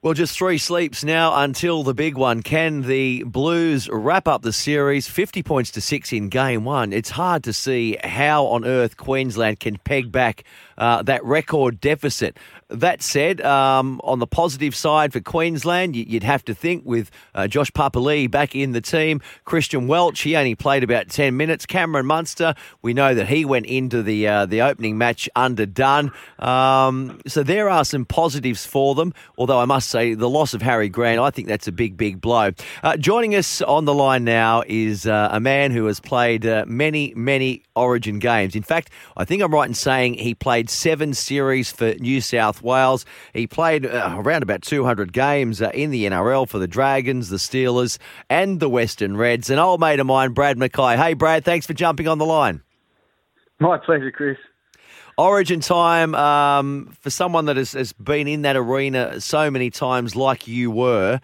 Well, just three sleeps now until the big one. Can the Blues wrap up the series 50-6 in game one? It's hard to see how on earth Queensland can peg back that record deficit. That said, on the positive side for Queensland, you'd have to think with Josh Papalii back in the team, Christian Welch, he only played about 10 minutes. Cameron Munster, we know that he went into the opening match underdone. So there are some positives for them, although I must say the loss of Harry Grant, I think that's a big, big blow. Joining us on the line now is a man who has played many, many Origin games. In fact, I think I'm right in saying he played 7 series for New South Wales. He played around about 200 games in the NRL for the Dragons, the Steelers and the Western Reds. An old mate of mine, Brad Mackay. Hey, Brad, thanks for jumping on the line. My pleasure, Chris. Origin time, for someone that has been in that arena so many times like you were,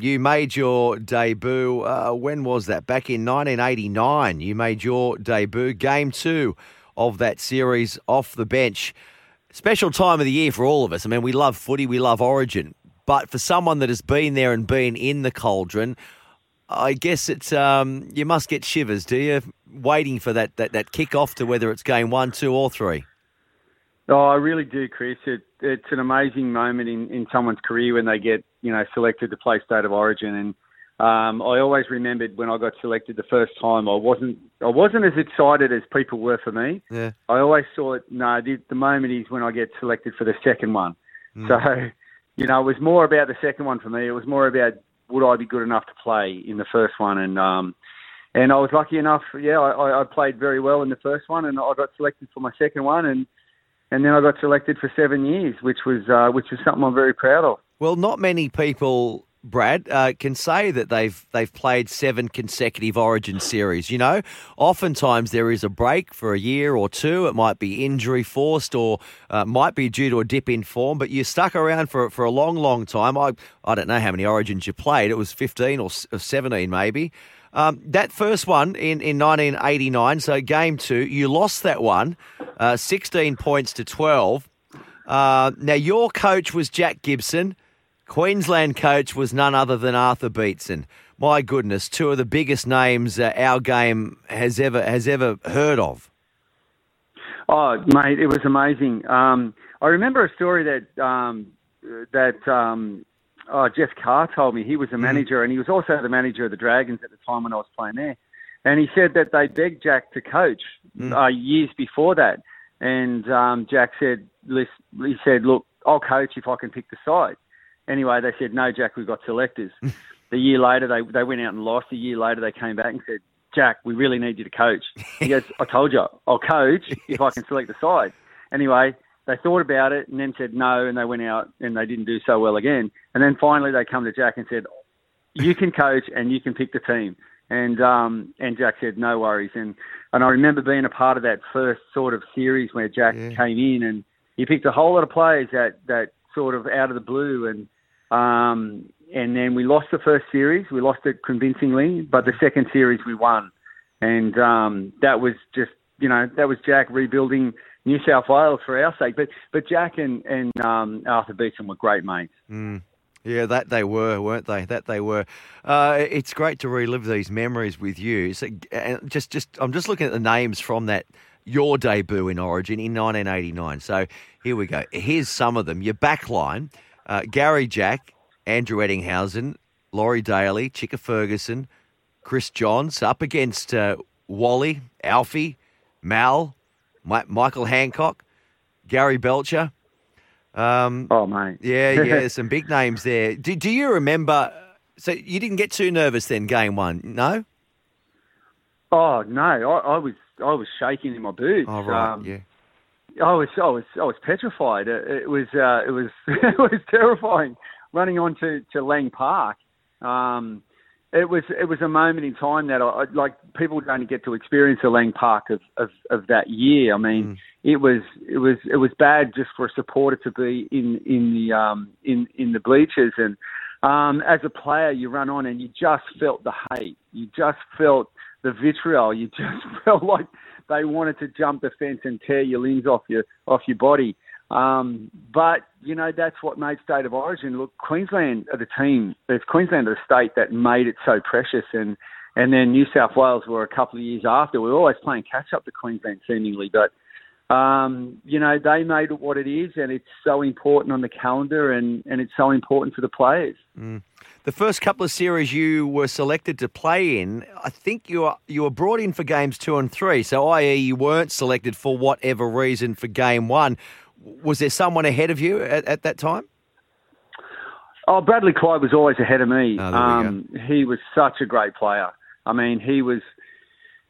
you made your debut, when was that? Back in 1989, you made your debut, Game 2 of that series off the bench. Special time of the year for all of us. I mean, we love footy, we love Origin. But for someone that has been there and been in the cauldron, I guess it's you must get shivers, do you? Waiting for that kick-off to whether it's game 1, 2 or 3. Oh, I really do, Chris. It's an amazing moment in someone's career when they get, selected to play State of Origin. And I always remembered when I got selected the first time, I wasn't as excited as people were for me. Yeah. I always saw it, the moment is when I get selected for the second one. Mm. So, it was more about the second one for me. It was more about would I be good enough to play in the first one. And I was lucky enough, I played very well in the first one and I got selected for my second one and then I got selected for 7 years, which was something I'm very proud of. Well, not many people, Brad, can say that they've played 7 consecutive Origin series. Oftentimes there is a break for a year or two. It might be injury forced or might be due to a dip in form. But you stuck around for a long, long time. I don't know how many Origins you played. It was 15 or 17 maybe. That first one in 1989, so game 2, you lost that one, 16 points to 12. Now your coach was Jack Gibson. Queensland coach was none other than Arthur Beetson. My goodness, two of the biggest names our game has ever heard of. Oh, mate, it was amazing. I remember a story that Jeff Carr told me. He was a manager, and he was also the manager of the Dragons at the time when I was playing there. And he said that they begged Jack to coach years before that. And Jack said, "Look, I'll coach if I can pick the side." Anyway, they said, "No, Jack, we've got selectors." The year later, they went out and lost. A year later, they came back and said, "Jack, we really need you to coach." He goes, "I told you, I'll coach if I can select the side." Anyway, they thought about it and then said no, and they went out and they didn't do so well again. And then finally, they come to Jack and said, "You can coach and you can pick the team." And Jack said, "No worries." And I remember being a part of that first sort of series where Jack came in and he picked a whole lot of players that sort of out of the blue and then we lost the first series. We lost it convincingly, but the second series we won. And that was just, that was Jack rebuilding New South Wales for our sake. But Jack and Arthur Beetson were great mates. Mm. Yeah, that they were, weren't they? That they were. It's great to relive these memories with you. So, I'm just looking at the names from that, your debut in Origin in 1989. So here we go. Here's some of them. Your backline. Gary Jack, Andrew Eddinghausen, Laurie Daly, Chicka Ferguson, Chris Johns, up against Wally, Alfie, Mal, Michael Hancock, Gary Belcher. Oh, mate. Yeah, some big names there. Do you remember? So you didn't get too nervous then, game one, no? Oh, no. I was shaking in my boots. Oh, right, yeah. I was petrified. It was terrifying running onto Lang Park. It was a moment in time that people don't get to experience the Lang Park of that year. I mean, it was bad just for a supporter to be in the bleachers. And as a player, you run on and you just felt the hate. You just felt the vitriol. You just felt like they wanted to jump the fence and tear your limbs off your body. But, you know, that's what made State of Origin. Look, Queensland are the team. It's Queensland are the state that made it so precious. And then New South Wales were a couple of years after. We were always playing catch-up to Queensland, seemingly. But, you know, they made it what it is, and it's so important on the calendar, and it's so important for the players. Mm. The first couple of series you were selected to play in, I think you were brought in for games 2 and 3. So, i.e., you weren't selected for whatever reason for game 1. Was there someone ahead of you at that time? Oh, Bradley Clyde was always ahead of me. Oh, he was such a great player. I mean, he was,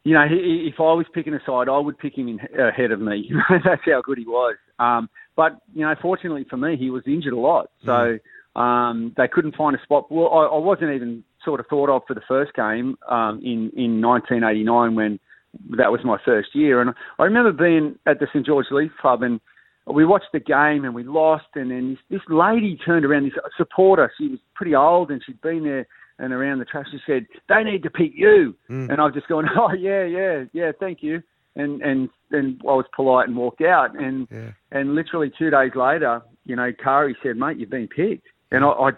you know, if I was picking a side, I would pick him ahead of me. That's how good he was. But, you know, fortunately for me, he was injured a lot. So they couldn't find a spot. Well, I wasn't even sort of thought of for the first game in 1989 when that was my first year. And I remember being at the St. George Leafs Club, and we watched the game and we lost, and then this lady turned around, this supporter. She was pretty old and she'd been there and around the track. She said, "They need to pick you." Mm. And I was just going, "Oh, yeah, thank you." And I was polite and walked out. And literally 2 days later, you know, Kari said, "Mate, you've been picked." And I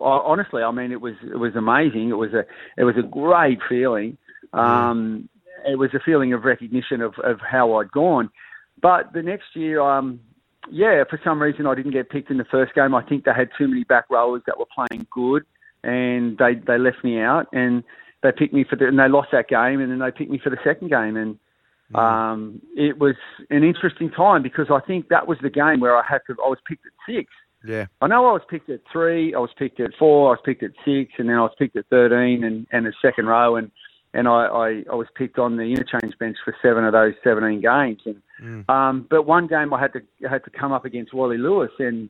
honestly, I mean, it was amazing. It was a great feeling. It was a feeling of recognition of how I'd gone. But the next year, for some reason I didn't get picked in the first game. I think they had too many back rowers that were playing good, and they left me out, and they picked me and they lost that game, and then they picked me for the second game. And it was an interesting time because I think that was the game where I was picked at 6. Yeah, I know I was picked at 3, I was picked at 4, I was picked at 6, and then I was picked at 13 and the second row, and I was picked on the interchange bench for 7 of those 17 games. And but one game I had to come up against Wally Lewis, and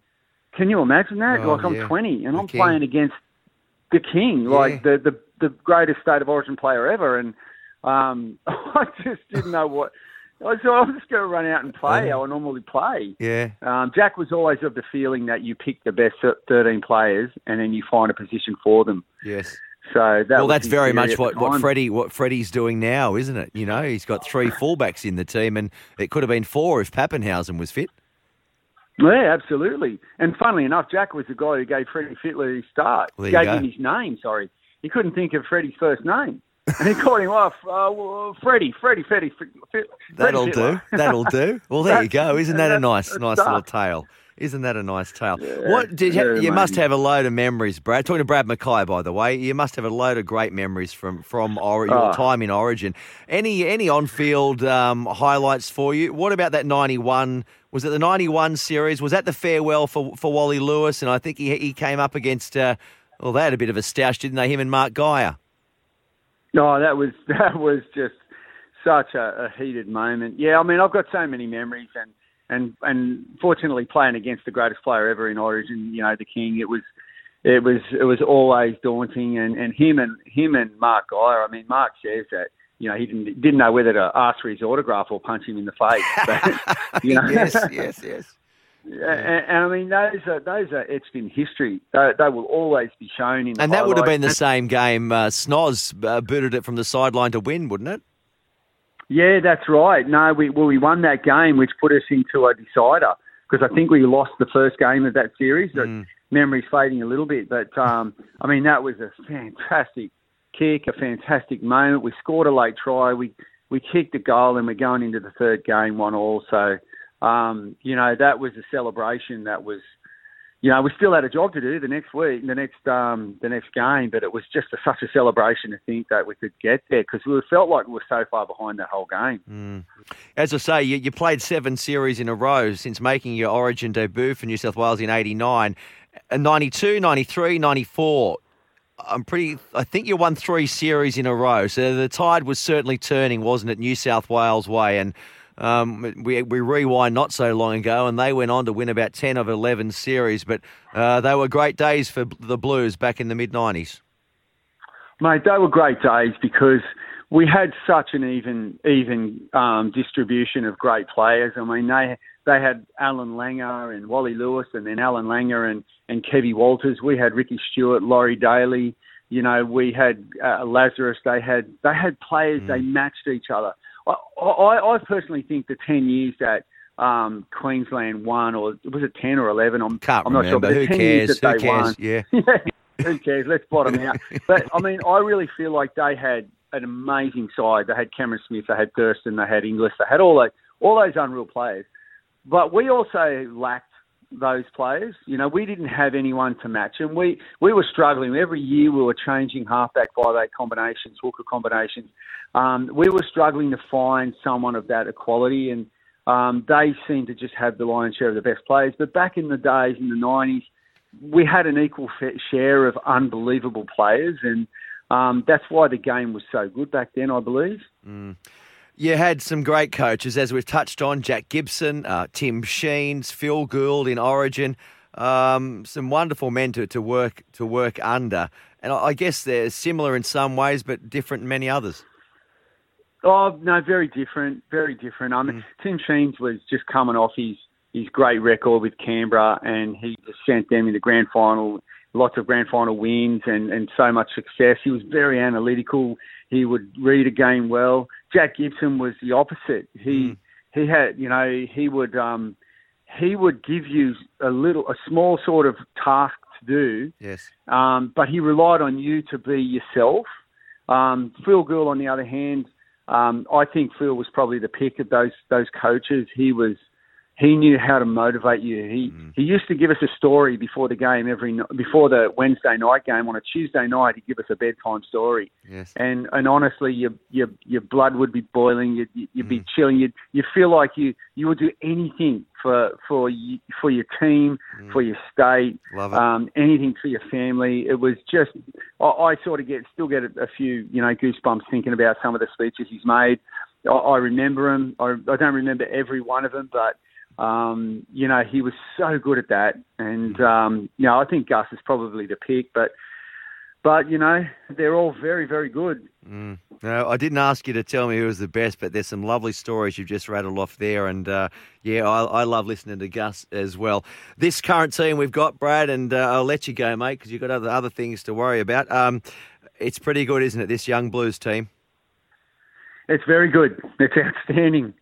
can you imagine that? Oh, I'm 20 and I'm playing against the king, the greatest State of Origin player ever, and I just didn't know what. So I'm just going to run out and play how I normally play. Yeah. Jack was always of the feeling that you pick the best 13 players and then you find a position for them. Yes. So that's very much what Freddie's doing now, isn't it? You know, he's got 3 fullbacks in the team, and it could have been 4 if Pappenhausen was fit. Yeah, absolutely. And funnily enough, Jack was the guy who gave Freddie Fittler his start. Well, gave him his name, sorry. He couldn't think of Freddie's first name. And he called him off, Freddie Fittler. That'll do. Well, there you go. Isn't that a nice little tale? Isn't that a nice tale? Yeah, what did you must have a load of memories, Brad. Talking to Brad Mackay, by the way, you must have a load of great memories from your time in Origin. Any on-field highlights for you? What about that 91? Was it the 91 series? Was that the farewell for Wally Lewis? And I think he came up against they had a bit of a stoush, didn't they? Him and Mark Geyer. No, that was just such a heated moment. Yeah, I mean, I've got so many memories, and fortunately, playing against the greatest player ever in Origin, you know, the king, it was always daunting. And him and Mark Geyer. I mean, Mark says that, you know, he didn't know whether to ask for his autograph or punch him in the face. But, you know. Yes. Yeah. And I mean, those are etched in history. They will always be shown in the highlights. That would have been the same game. Snoz booted it from the sideline to win, wouldn't it? Yeah, that's right. No, we won that game, which put us into a decider, because I think we lost the first game of that series. Mm. Memory's fading a little bit, but I mean, that was a fantastic kick, a fantastic moment. We scored a late try. We kicked a goal, and we're going into the third game 1-1. So. You know, that was a celebration that was, you know, we still had a job to do the next week, the next game, but it was just such a celebration to think that we could get there, because we felt like we were so far behind that whole game. Mm. As I say, you played 7 series in a row since making your Origin debut for New South Wales in 89, and 92, 93, 94. I think you won 3 series in a row. So the tide was certainly turning, wasn't it, New South Wales way? And we rewind not so long ago, and they went on to win about 10 of 11 series, but they were great days for the Blues back in the mid-90s. Mate, they were great days because we had such an even distribution of great players. I mean, they had Alan Langer and Wally Lewis, and then Alan Langer and Kevin Walters. We had Ricky Stewart, Laurie Daly. You know, we had Lazarus. They had players. They matched each other. I personally think the 10 years that Queensland won, or was it 10 or 11? I'm not sure. But Who cares? Yeah. Who cares? Let's blot them out. But, I mean, I really feel like they had an amazing side. They had Cameron Smith, they had Thurston, they had Inglis, they had all those unreal players. But we also lacked those players. You know, we didn't have anyone to match. And we were struggling. Every year we were changing halfback by that combinations, hooker combinations. We were struggling to find someone of that equality. And they seemed to just have the lion's share of the best players. But back in the days, in the 90s, we had an equal share of unbelievable players. And that's why the game was so good back then, I believe. Mm. You had some great coaches, as we've touched on, Jack Gibson, Tim Sheens, Phil Gould in Origin, some wonderful men to work under. And I guess they're similar in some ways, but different in many others. Oh, no, very different. Tim Sheens was just coming off his great record with Canberra, and he just sent them into grand final, lots of grand final wins and so much success. He was very analytical. He would read a game well. Jack Gibson was the opposite. He would give you a small sort of task to do. Yes. But he relied on you to be yourself. Phil Gould, on the other hand, I think Phil was probably the pick of those coaches. He knew how to motivate you. He used to give us a story before the game before the Wednesday night game. On a Tuesday night, he'd give us a bedtime story. Yes. And honestly, your blood would be boiling. You'd be chilling. You feel like you would do anything for your team, for your state, anything for your family. It was just I sort of still get a few goosebumps thinking about some of the speeches he's made. I remember them. I don't remember every one of them, but. He was so good at that. And, I think Gus is probably the pick, but they're all very, very good. Mm. No, I didn't ask you to tell me who was the best, but there's some lovely stories you've just rattled off there. And, I love listening to Gus as well. This current team we've got, Brad, and I'll let you go, mate, because you've got other things to worry about. It's pretty good, isn't it, this young Blues team? It's very good. It's outstanding.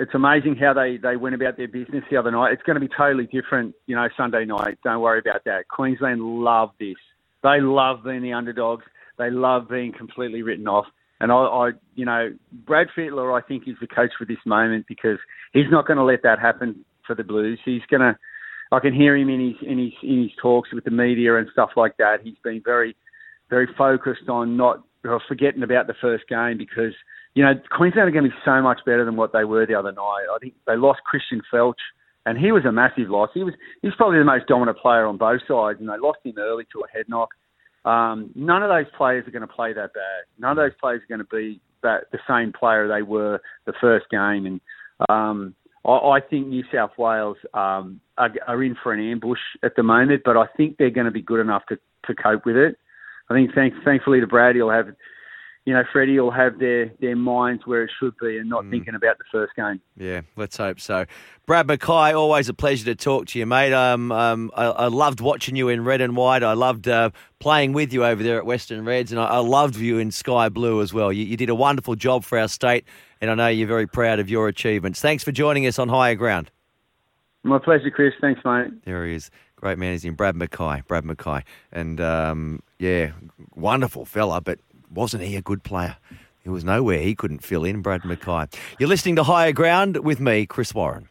It's amazing how they went about their business the other night. It's going to be totally different, Sunday night. Don't worry about that. Queensland love this. They love being the underdogs. They love being completely written off. And I Brad Fittler, I think, is the coach for this moment because he's not going to let that happen for the Blues. I can hear him in his talks with the media and stuff like that. He's been very, very focused on not forgetting about the first game because. Queensland are going to be so much better than what they were the other night. I think they lost Christian Welch, and he was a massive loss. He's probably the most dominant player on both sides, and they lost him early to a head knock. None of those players are going to play that bad. None of those players are going to be the same player they were the first game. And I think New South Wales are in for an ambush at the moment, but I think they're going to be good enough to cope with it. I think thankfully to Brad, he'll have... Freddie will have their minds where it should be and not thinking about the first game. Yeah, let's hope so. Brad Mackay, always a pleasure to talk to you, mate. I loved watching you in red and white. I loved playing with you over there at Western Reds, and I loved you in sky blue as well. You did a wonderful job for our state, and I know you're very proud of your achievements. Thanks for joining us on Higher Ground. My pleasure, Chris. Thanks, mate. There he is. Great man. He's in Brad Mackay. And, wonderful fella, but... wasn't he a good player? There was nowhere he couldn't fill in, Brad Mackay. You're listening to Higher Ground with me, Chris Warren.